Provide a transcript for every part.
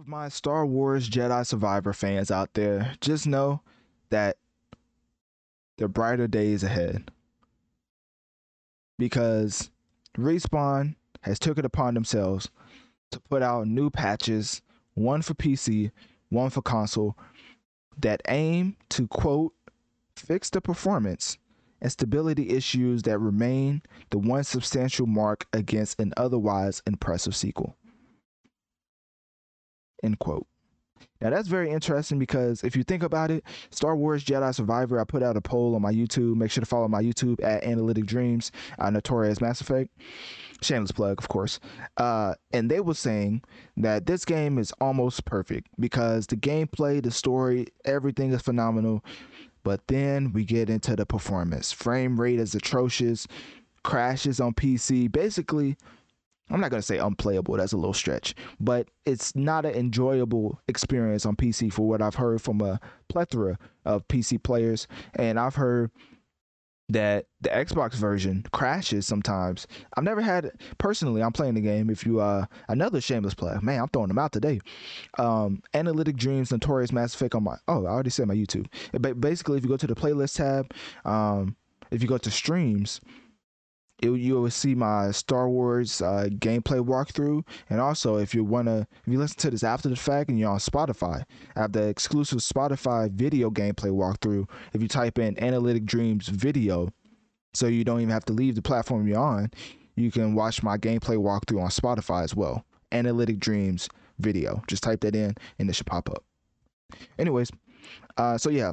of my Star Wars Jedi Survivor fans out there, just know that there are brighter days ahead, because Respawn has took it upon themselves to put out new patches, one for PC, one for console, that aim to, quote, fix the performance and stability issues that remain the one substantial mark against an otherwise impressive sequel, end quote. Now that's very interesting, because if you think about it, Star Wars Jedi Survivor, I put out a poll on my YouTube. Make sure to follow my YouTube at Analytic Dreamz Notorious Mass Effect. Shameless plug, of course. And they were saying that this game is almost perfect because the gameplay, the story, everything is phenomenal. But then we get into the performance. Frame rate is atrocious. Crashes on PC. Basically, I'm not going to say unplayable. That's a little stretch. But it's not an enjoyable experience on PC for what I've heard from a plethora of PC players. And I've heard that the Xbox version crashes sometimes. I've never had, personally, I'm playing the game. If you, another shameless plug. Man, I'm throwing them out today. Analytic Dreamz Notorious Mass Effect on my, I already said my YouTube. But basically, if you go to the playlist tab, if you go to streams, you will see my Star Wars gameplay walkthrough. And also, if you listen to this after the fact and you're on Spotify, I have the exclusive Spotify video gameplay walkthrough. If you type in Analytic Dreamz video, so you don't even have to leave the platform you're on, you can watch my gameplay walkthrough on Spotify as well. Analytic Dreamz video. Just type that in and it should pop up. Anyways, so yeah.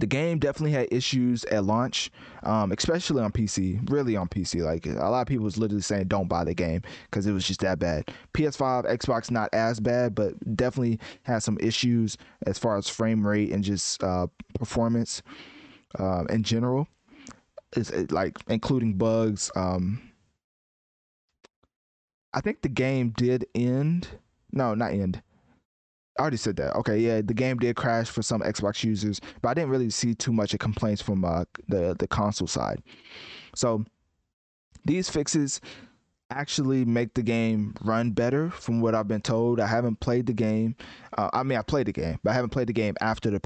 The game definitely had issues at launch, especially on PC, really on PC. Like, a lot of people was literally saying don't buy the game because it was just that bad. PS5, Xbox, not as bad, but definitely had some issues as far as frame rate and just performance in general. It's like, including bugs. I think the game did end. No, not end. I already said that. Okay, yeah, the game did crash for some Xbox users, but I didn't really see too much of complaints from the console side. So these fixes actually make the game run better, from what I've been told. I haven't played the game. I played the game, but I haven't played the game after the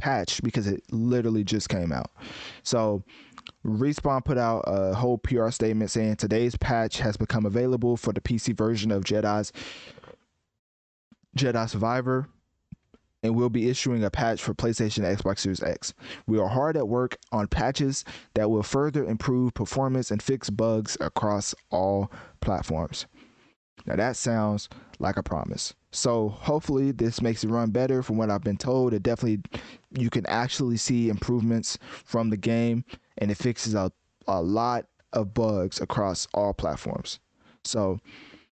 patch because it literally just came out. So Respawn put out a whole PR statement saying today's patch has become available for the PC version of Jedi Survivor, and we'll be issuing a patch for PlayStation and Xbox Series X. We are hard at work on patches that will further improve performance and fix bugs across all platforms. Now that sounds like a promise. So hopefully this makes it run better. From what I've been told, it definitely, you can actually see improvements from the game, and it fixes a lot of bugs across all platforms. So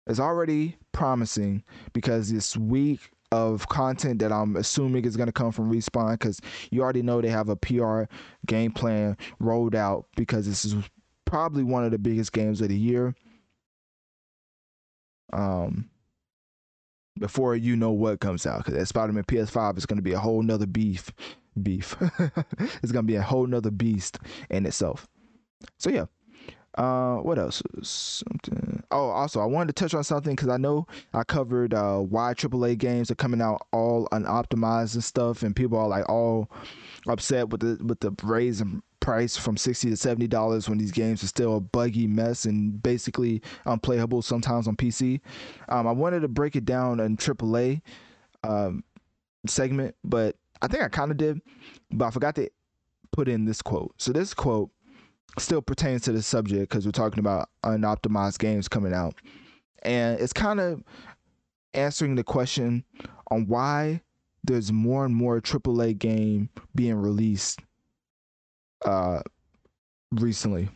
it's already promising, because this week of content that I'm assuming is going to come from Respawn, because you already know they have a PR game plan rolled out, because this is probably one of the biggest games of the year. Before you know what comes out, because that Spider-Man PS5 is going to be a whole nother beef. It's going to be a whole nother beast in itself. So yeah. What else? Something. Also, I wanted to touch on something, because I know I covered why AAA games are coming out all unoptimized and stuff, and people are like all upset with the raise in price from $60 to $70 when these games are still a buggy mess and basically unplayable sometimes on PC. I wanted to break it down in AAA segment, but I think I kind of did, but I forgot to put in this quote. So this quote still pertains to the subject, because we're talking about unoptimized games coming out, and it's kind of answering the question on why there's more and more AAA game being released recently.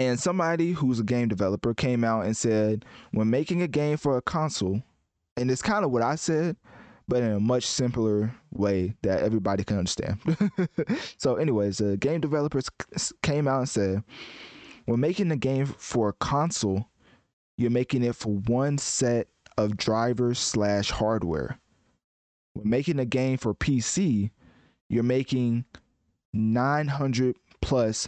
And somebody who's a game developer came out and said, when making a game for a console, and it's kind of what I said, but in a much simpler way that everybody can understand. So anyways, the game developers came out and said, when making a game for a console, you're making it for one set of drivers/hardware. When making a game for PC, you're making 900 plus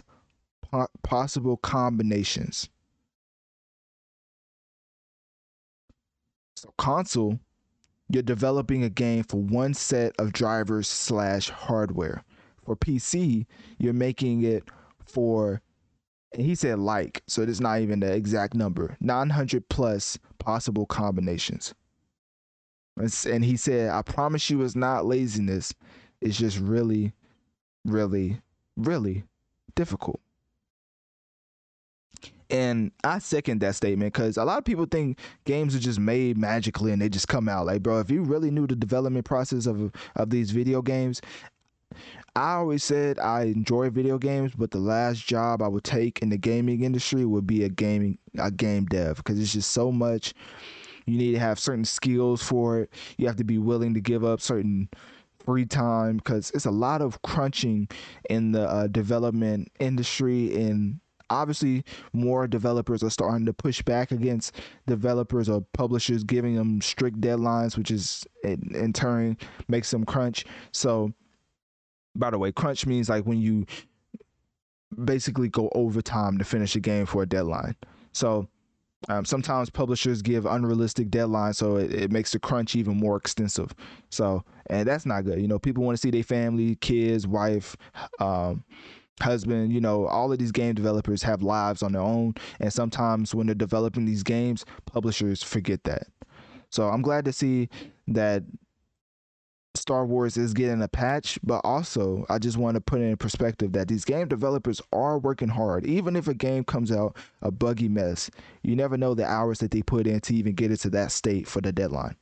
possible combinations. So console, you're developing a game for one set of drivers / hardware. For PC, you're making it for, and he said like, so it's not even the exact number, 900 plus possible combinations. And he said, I promise you it's not laziness. It's just really, really, really difficult. And I second that statement, because a lot of people think games are just made magically and they just come out. Like, bro, if you really knew the development process of these video games, I always said I enjoy video games, but the last job I would take in the gaming industry would be a game dev, because it's just so much. You need to have certain skills for it. You have to be willing to give up certain free time, because it's a lot of crunching in the development industry. And obviously more developers are starting to push back against developers or publishers giving them strict deadlines, which is in turn makes them crunch. So, by the way, crunch means like when you basically go overtime to finish a game for a deadline. So sometimes publishers give unrealistic deadlines, so it makes the crunch even more extensive. So, and that's not good. You know, people want to see their family, kids, wife, husband, you know, all of these game developers have lives on their own. And sometimes when they're developing these games, publishers forget that. So I'm glad to see that Star Wars is getting a patch, but also I just want to put it in perspective that these game developers are working hard. Even if a game comes out a buggy mess, you never know the hours that they put in to even get it to that state for the deadline.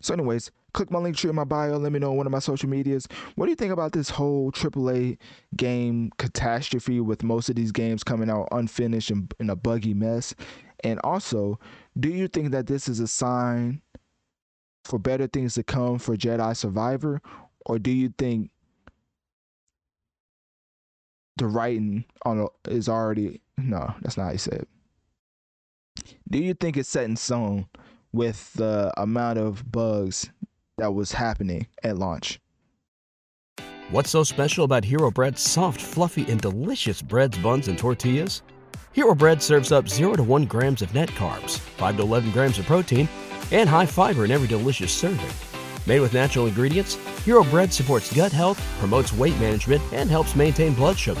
So anyways, click my Linktree in my bio. Let me know on one of my social medias. What do you think about this whole AAA game catastrophe with most of these games coming out unfinished and in a buggy mess? And also, do you think that this is a sign for better things to come for Jedi Survivor? Or do you think the writing is already... No, that's not how you said it. Do you think it's set in stone with the amount of bugs that was happening at launch? What's so special about Hero Bread's soft, fluffy, and delicious breads, buns, and tortillas? Hero Bread serves up 0 to 1 grams of net carbs, 5 to 11 grams of protein, and high fiber in every delicious serving. Made with natural ingredients, Hero Bread supports gut health, promotes weight management, and helps maintain blood sugar.